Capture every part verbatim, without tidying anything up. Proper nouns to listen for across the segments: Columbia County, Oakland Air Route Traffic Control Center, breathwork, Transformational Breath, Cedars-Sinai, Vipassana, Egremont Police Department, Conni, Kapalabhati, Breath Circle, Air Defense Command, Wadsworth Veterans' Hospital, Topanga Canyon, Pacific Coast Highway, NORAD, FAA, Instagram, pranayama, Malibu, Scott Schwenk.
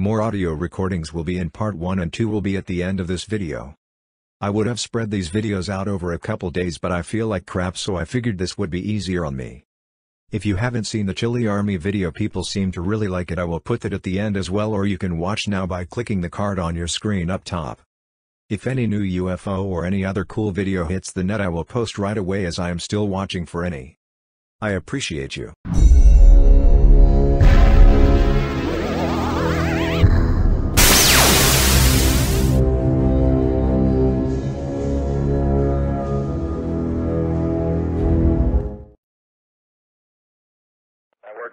More audio recordings will be in part one and two will be at the end of this video. I would have spread these videos out over a couple days but I feel like crap so I figured this would be easier on me. If you haven't seen the Chili Army video, people seem to really like it. I will put that at the end as well, or you can watch now by clicking the card on your screen up top. If any new U F O or any other cool video hits the net I will post right away as I am still watching for any. I appreciate you.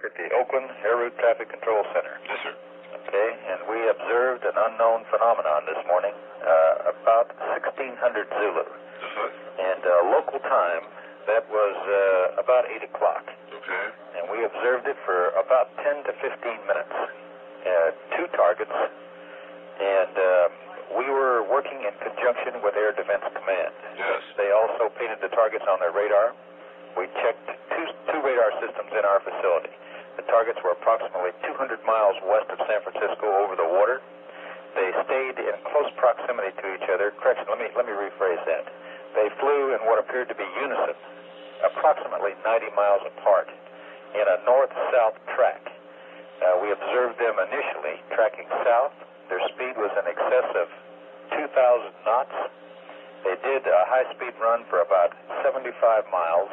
At the Oakland Air Route Traffic Control Center. Yes, sir. Okay, and we observed an unknown phenomenon this morning, uh, about sixteen hundred Zulu. Yes, sir. And uh, local time, that was uh, about eight o'clock. Okay. And we observed it for about ten to fifteen minutes. Uh, two targets, and uh, we were working in conjunction with Air Defense Command. Yes. They also painted the targets on their radar. We checked two, two radar systems in our facility. The targets were approximately two hundred miles west of San Francisco over the water. They stayed in close proximity to each other. Correction, let me, let me rephrase that. They flew in what appeared to be unison, approximately ninety miles apart, in a north-south track. Uh, we observed them initially tracking south. Their speed was in excess of two thousand knots. They did a high-speed run for about seventy-five miles,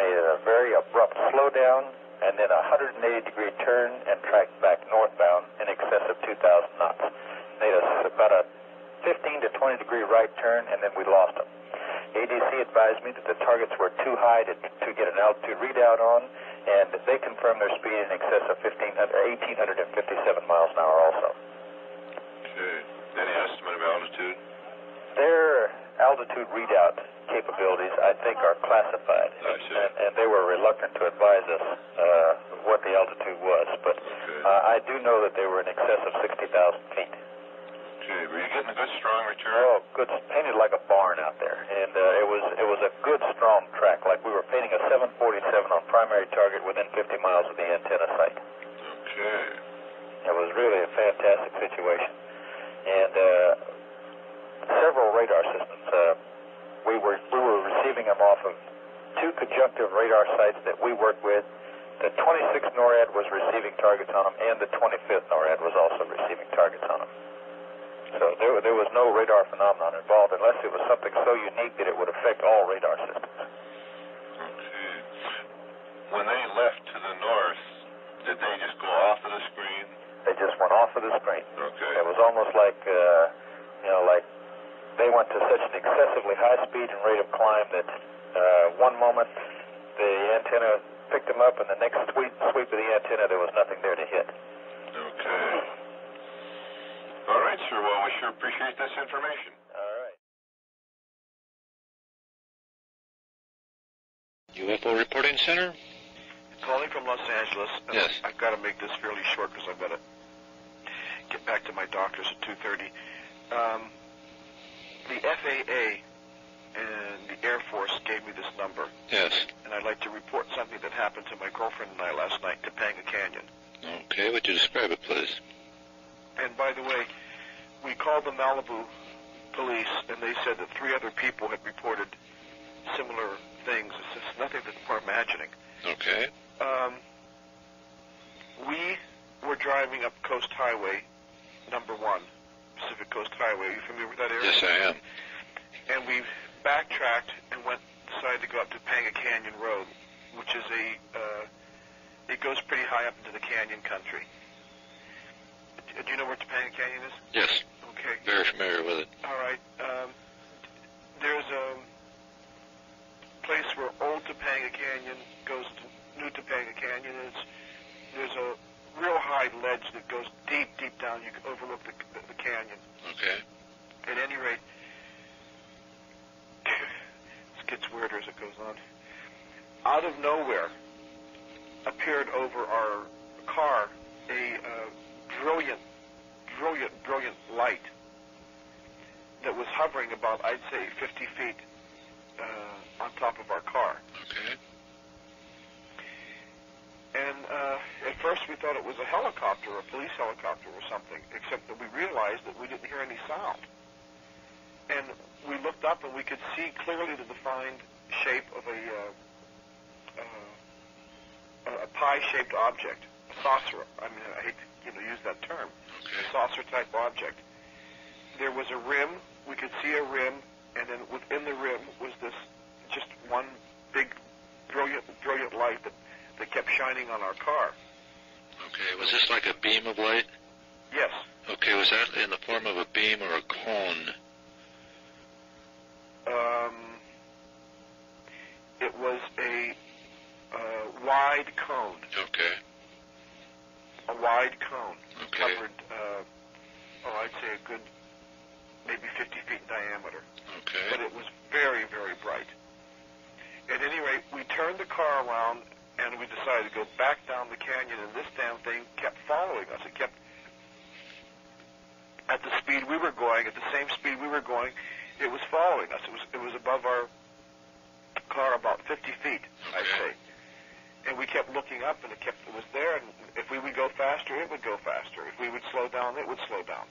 made a very abrupt slowdown, and then a one hundred eighty degree turn and tracked back northbound in excess of two thousand knots. Made us about a fifteen to twenty degree right turn, and then we lost them. A D C advised me that the targets were too high to, to get an altitude readout on, and they confirmed their speed in excess of eighteen fifty-seven miles an hour also. Okay. Any estimate of altitude? Their altitude readout capabilities, I think, are classified, and, and, and they were reluctant to advise us uh, what the altitude was, but okay. uh, I do know that they were in excess of sixty thousand feet. Okay, were you getting a good strong return? Oh, good, painted like a barn out there, and uh, it was it was a good strong track, like we were painting a seven forty-seven on primary target within fifty miles of the antenna site. Okay. It was really a fantastic situation, and uh, several radar systems. Uh, We were, we were receiving them off of two conjunctive radar sites that we work with. The twenty-sixth NORAD was receiving targets on them, and the twenty-fifth NORAD was also receiving targets on them. So there, there was no radar phenomenon involved, unless it was something so unique that it would affect all radar systems. Okay. When they left to the north, did they just go off of the screen? They just went off of the screen. Okay. It was almost like, uh, you know, like, they went to such an excessively high speed and rate of climb that uh, one moment the antenna picked them up, and the next sweep, sweep of the antenna, there was nothing there to hit. Okay. All right, sir. Well, we sure appreciate this information. All right. U F O Reporting Center? Calling from Los Angeles. Yes. I've got to make this fairly short because I've got to get back to my doctor's at two thirty. Um... The F A A and the Air Force gave me this number. Yes. And I'd like to report something that happened to my girlfriend and I last night, Topanga Canyon. Okay, would you describe it, please? And by the way, we called the Malibu police, and they said that three other people had reported similar things. It's just nothing that we're imagining. Okay. Um, we were driving up Coast Highway number one. Pacific Coast Highway. Are you familiar with that area? Yes, I am. And we backtracked and went decided to go up to Topanga Canyon Road, which is a uh, it goes pretty high up into the canyon country. Do you know where Topanga Canyon is? Yes. Okay. Very familiar with it. All right. Um, there's a place where old Topanga Canyon goes to new Topanga Canyon, and it's, there's a real high ledge that goes deep, deep down. You can overlook the, the, the canyon. Okay. At any rate, this gets weirder as it goes on. Out of nowhere appeared over our car a uh, brilliant, brilliant, brilliant light that was hovering about, I'd say, fifty feet uh, on top of our car. Okay. And uh, at first we thought it was a helicopter, a police helicopter or something, except that we realized that we didn't hear any sound. And we looked up and we could see clearly the defined shape of a, uh, uh, a pie-shaped object, a saucer. I mean, I hate to you know, use that term, okay. A saucer-type object. There was a rim. We could see a rim, and then within the rim was this just one big brilliant, brilliant light that, that kept shining on our car. Okay. Was this like a beam of light? Yes. Okay. Was that in the form of a beam or a cone? Um, it was a uh, wide cone. Okay. A wide cone. Okay. Covered, uh, oh, I'd say a good maybe fifty feet in diameter. Okay. But it was very, very bright. At any rate, we turned the car around and we decided to go back down the canyon, and this damn thing kept following us. It kept at the speed we were going, at the same speed we were going. It was following us. It was it was above our car about fifty feet, okay. I'd say. And we kept looking up, and it kept it was there. And if we would go faster, it would go faster. If we would slow down, it would slow down.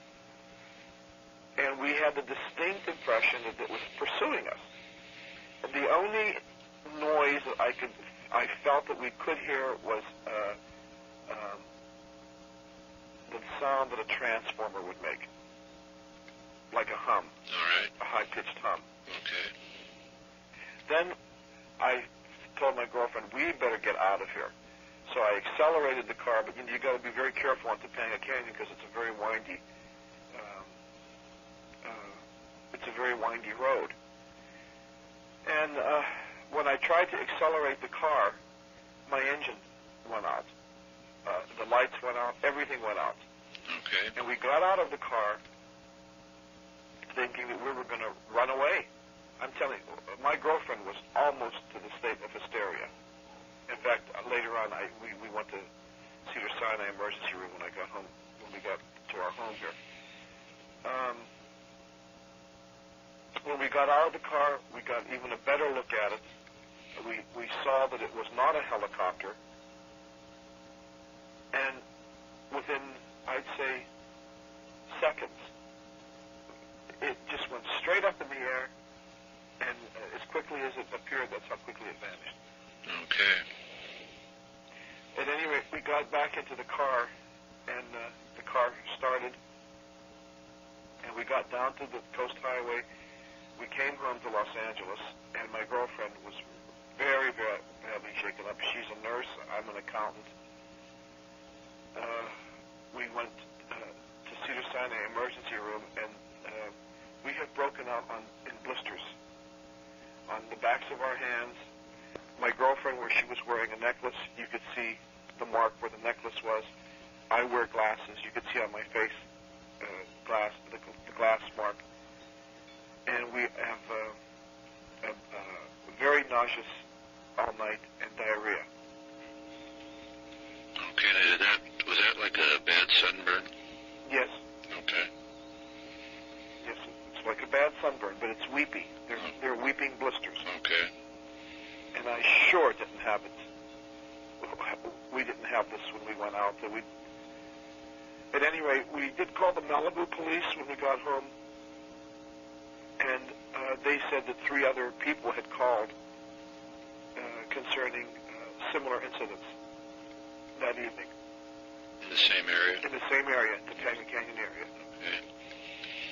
And we had the distinct impression that it was pursuing us. The only noise that I could I felt that we could hear was uh, um, the sound that a transformer would make. Like a hum. All right. A high-pitched hum. Okay. Then I told my girlfriend, we better get out of here. So I accelerated the car, but you know, you got to be very careful on Topanga Canyon because it's a very windy, um, uh, it's a very windy road. And uh, when I tried to accelerate the car, my engine went out. Uh, the lights went out. Everything went out. Okay. And we got out of the car thinking that we were going to run away. I'm telling you, my girlfriend was almost to the state of hysteria. In fact, later on, I, we, we went to Cedars-Sinai emergency room when I got home, when we got to our home here. Um, when we got out of the car, we got even a better look at it. We, we saw that it was not a helicopter. And within, I'd say, seconds, it just went straight up in the air, and as quickly as it appeared, that's how quickly it vanished. Okay. At any rate, we got back into the car, and uh, the car started, and we got down to the Coast Highway. We came home to Los Angeles, and my girlfriend was very, very badly shaken up. She's a nurse. I'm an accountant. Uh, we went uh, to Cedars-Sinai emergency room, and Uh, we have broken out on, in blisters on the backs of our hands. My girlfriend, where she was wearing a necklace, you could see the mark where the necklace was. I wear glasses. You could see on my face uh, glass, the, the glass mark. And we have uh, uh, uh, very nauseous all night and diarrhea. Okay. Now did that, was that like a bad sunburn? Yes. Okay. Yes, it's like a bad sunburn, but it's weepy. They're, they're weeping blisters. Okay. And I sure didn't have it. We didn't have this when we went out. But we, at any rate, we did call the Malibu police when we got home, and uh, they said that three other people had called uh, concerning uh, similar incidents that evening. In the same area? In the same area, the Topanga Canyon area. Okay.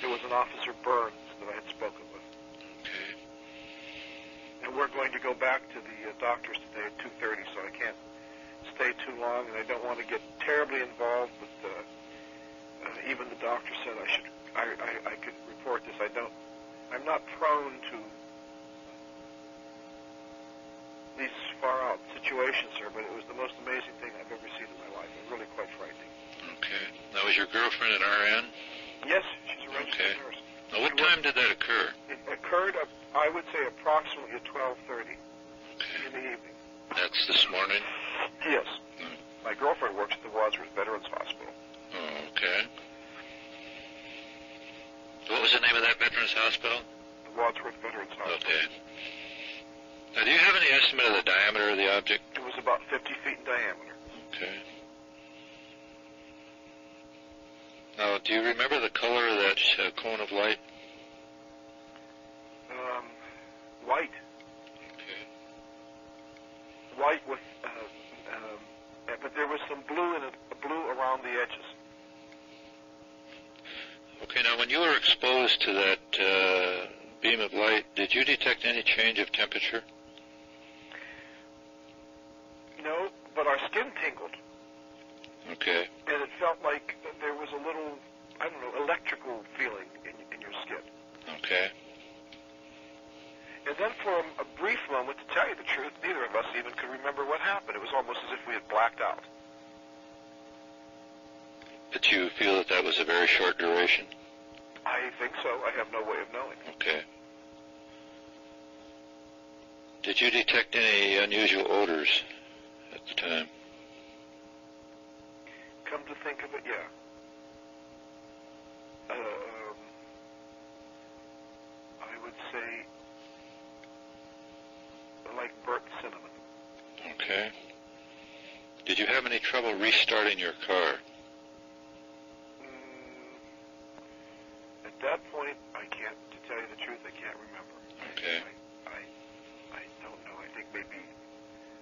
It was an Officer Burns that I had spoken with. Okay. And we're going to go back to the uh, doctors today at two thirty, so I can't stay too long, and I don't want to get terribly involved, but uh, uh, even the doctor said I should, I, I, I could report this. I don't, I'm not prone to these far-out situations, sir, but it was the most amazing thing I've ever seen in my life. It was really quite frightening. Okay. Now, was your girlfriend an R N? Yes, she's a registered okay. nurse. Now, what time did that occur? It occurred, uh, I would say, approximately at twelve thirty okay. in the evening. That's this morning? Yes. Hmm. My girlfriend works at the Wadsworth Veterans' Hospital. Oh, okay. What was the name of that Veterans' Hospital? The Wadsworth Veterans' Hospital. Okay. Now, do you have any estimate of the diameter of the object? It was about fifty feet in diameter. Okay. Now, do you remember the color of that uh, cone of light? Um, white. Okay. White with, uh, um, but there was some blue in it, blue around the edges. Okay. Now, when you were exposed to that uh, beam of light, did you detect any change of temperature? No, but our skin tingled. Okay. And it felt like there was a little, I don't know, electrical feeling in, in your skin. Okay. And then for a, a brief moment, to tell you the truth, neither of us even could remember what happened. It was almost as if we had blacked out. Did you feel that that was a very short duration? I think so. I have no way of knowing. Okay. Did you detect any unusual odors at the time? Come to think of it, yeah. Uh, um, I would say like burnt cinnamon. Okay. Did you have any trouble restarting your car? Mm, at that point, I can't, to tell you the truth, I can't remember. Okay. I, I, I don't know. I think maybe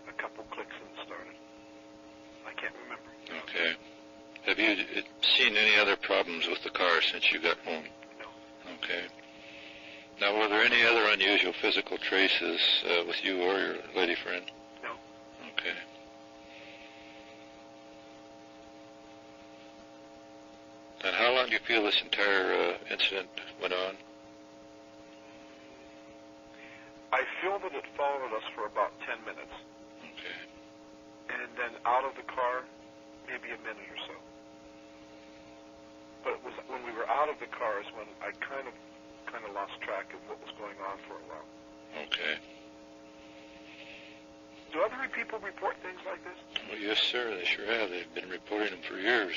a couple clicks and it started. I can't remember. Okay. Have you seen any other problems with the car since you got home? No. Okay. Now, were there any other unusual physical traces uh, with you or your lady friend? No. Okay. And how long do you feel this entire uh, incident went on? I feel that it followed us for about ten minutes. Okay. And then out of the car, maybe a minute or so. But it was when we were out of the cars when I kind of kind of lost track of what was going on for a while. Okay. Do other people report things like this? Well, yes, sir, they sure have. They've been reporting them for years.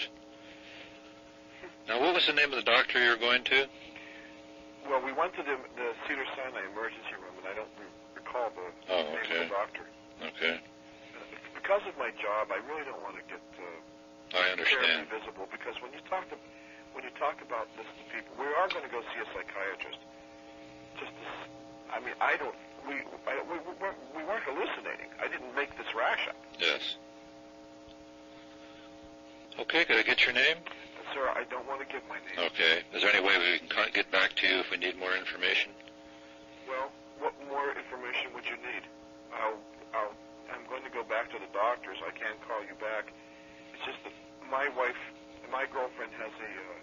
Now, what was the name of the doctor you were going to? Well, we went to the, the Cedars-Sinai emergency room, and I don't recall the oh, name okay. of the doctor. Okay. Because of my job, I really don't want to get uh, I understand. terribly visible. Because when you talk to when you talk about this to people, we are going to go see a psychiatrist. Just, to, I mean, I don't. We I, we, we, weren't, we weren't hallucinating. I didn't make this rash up. Yes. Okay. Could I get your name? Sir, I don't want to give my name. Okay. Is there any way we can get back to you if we need more information? Well, what more information would you need? I'll. I'll I'm going to go back to the doctors. I can't call you back. It's just that my wife, my girlfriend has a uh,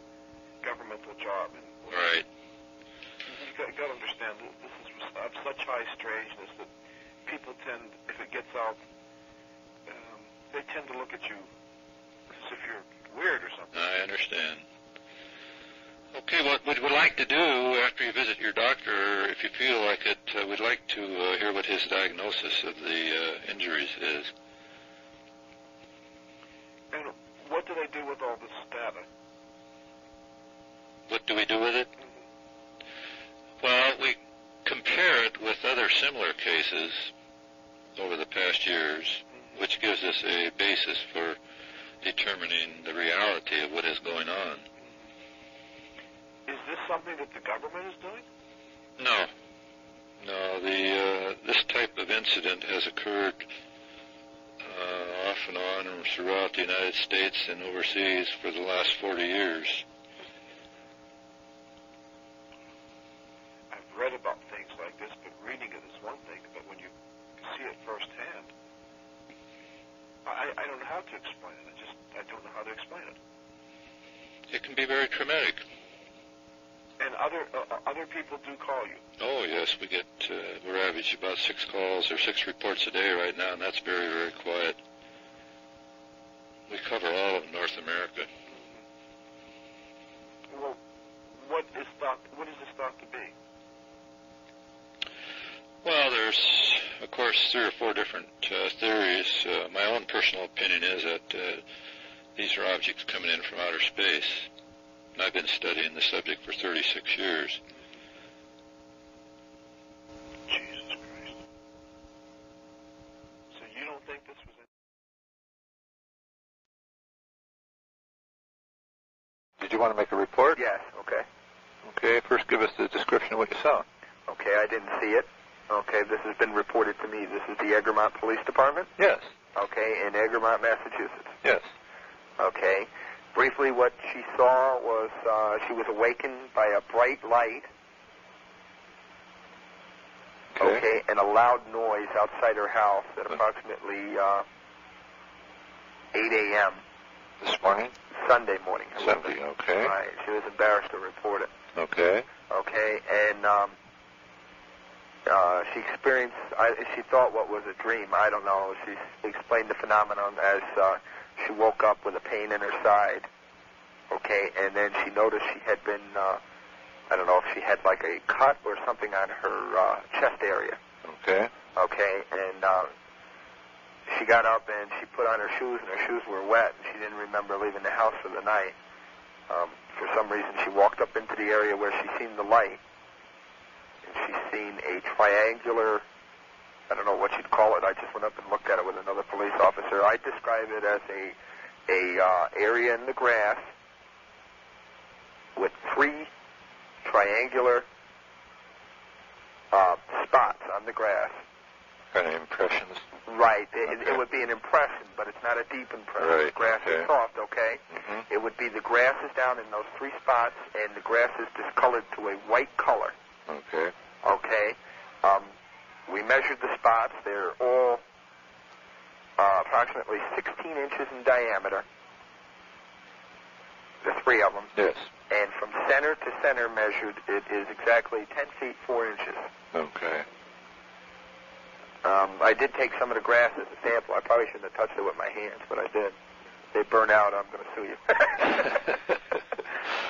governmental job. And right. You've got, you've got to understand, this is of such high strangeness that people tend, if it gets out, um, they tend to look at you as if you're weird or something. I understand. Okay, what we would like to do after you visit your doctor, if you feel like it, uh, we'd like to uh, hear what his diagnosis of the uh, injuries is. And what do they do with all this data? What do we do with it? Mm-hmm. Well, we compare it with other similar cases over the past years, mm-hmm. which gives us a basis for determining the reality of what is going on. Is this something that the government is doing? No. No, the, uh, this type of incident has occurred uh, off and on throughout the United States and overseas for the last forty years. I've read about things like this, but reading it is one thing, but when you see it firsthand, I, I don't know how to explain it. I just, I don't know how to explain it. It can be very traumatic. And other uh, other people do call you. Oh yes, we get uh, we're average about six calls or six reports a day right now, and that's very very quiet. We cover all of North America. Mm-hmm. Well, what is thought? What is this thought to be? Well, there's of course three or four different uh, theories. Uh, my own personal opinion is that uh, these are objects coming in from outer space. And I've been studying the subject for thirty-six years. Jesus Christ. So you don't think this was... want to make a report? Yes, okay. Okay, first give us the description of what you saw. Okay, I didn't see it. Okay, this has been reported to me. This is the Egremont Police Department? Yes. Okay, in Egremont, Massachusetts? Yes. Okay. Briefly, what she saw was uh, she was awakened by a bright light. Okay. Okay, and a loud noise outside her house at approximately uh, eight A M This morning? Sunday morning. Sunday, okay. Right. She was embarrassed to report it. Okay. Okay, and um, uh, she experienced, I, she thought what was a dream, I don't know. She explained the phenomenon as uh, she woke up with a pain in her side, okay, and then she noticed she had been, uh, I don't know if she had like a cut or something on her uh, chest area. Okay. Okay, and uh, she got up and she put on her shoes, and her shoes were wet, and she didn't remember leaving the house for the night. Um, for some reason, she walked up into the area where she seen the light, and she seen a triangular, I don't know what you'd call it. I just went up and looked at it with another police officer. I describe it as a a uh, area in the grass with three triangular uh, spots on the grass. Kind of impressions. Right. It, okay. it would be an impression, but it's not a deep impression. Right. The grass okay. is soft, okay? Mm-hmm. It would be the grass is down in those three spots, and the grass is discolored to a white color. Okay. Okay. Um, we measured the spots. They're all uh, approximately sixteen inches in diameter. The three of them. Yes. And from center to center measured, it is exactly ten feet, four inches. Okay. Um, I did take some of the grass as a sample. I probably shouldn't have touched it with my hands, but I did. They burn out, I'm going to sue you.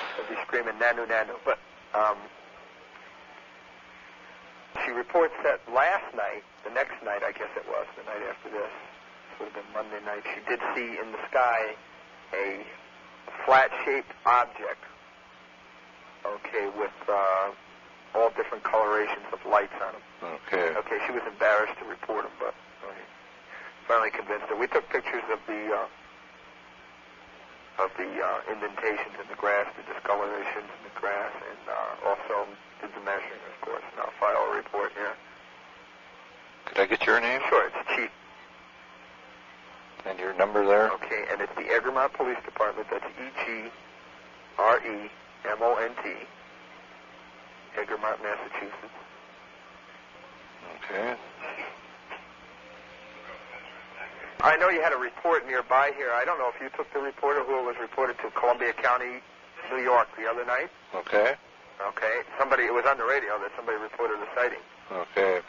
I'll be screaming, nanu, nanu. But um, she reports that last night, the next night, I guess it was, the night after this, this would have been Monday night, she did see in the sky a flat-shaped object, okay, with uh, all different colorations of lights on them. Okay. Okay, she was embarrassed to report them, but okay, finally convinced her. We took pictures of the uh, of the uh, indentations in the grass, the discolorations in the grass, and uh, also did the measuring, of course, and I'll file a report here. Could I get your name? Sure, it's Chief. And your number there? Okay, and it's the Egremont Police Department. That's E G R E M O N T, Egremont, Massachusetts. Okay. I know you had a report nearby here. I don't know if you took the report or who it was reported to, Columbia County, New York, the other night. Okay. Okay. Somebody, it was on the radio that somebody reported a sighting. Okay.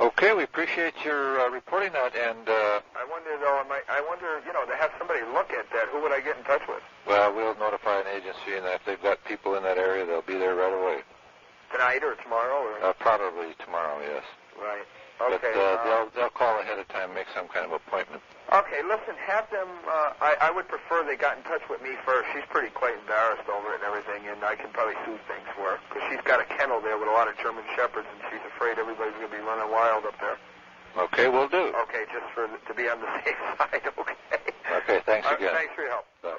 Okay, we appreciate your uh, reporting that, and uh, I wonder though, am I, I wonder, you know, to have somebody look at that, who would I get in touch with? Well, we'll notify an agency, and if they've got people in that area, they'll be there right away. Tonight or tomorrow? Or? Uh, probably tomorrow, yes. Right. Okay. But uh, uh, they'll they'll call ahead of time, make some kind of appointment. Okay, listen, have them. Uh, I I would prefer they got in touch with me first. She's pretty quite embarrassed over it and everything, and I can probably sue things for her because she's got a kennel there with a lot of German shepherds, and she's afraid everybody's going to be running wild up there. Okay, we'll do. Okay, just for to be on the safe side. Okay. Okay, thanks again. Uh, thanks for your help. Bye.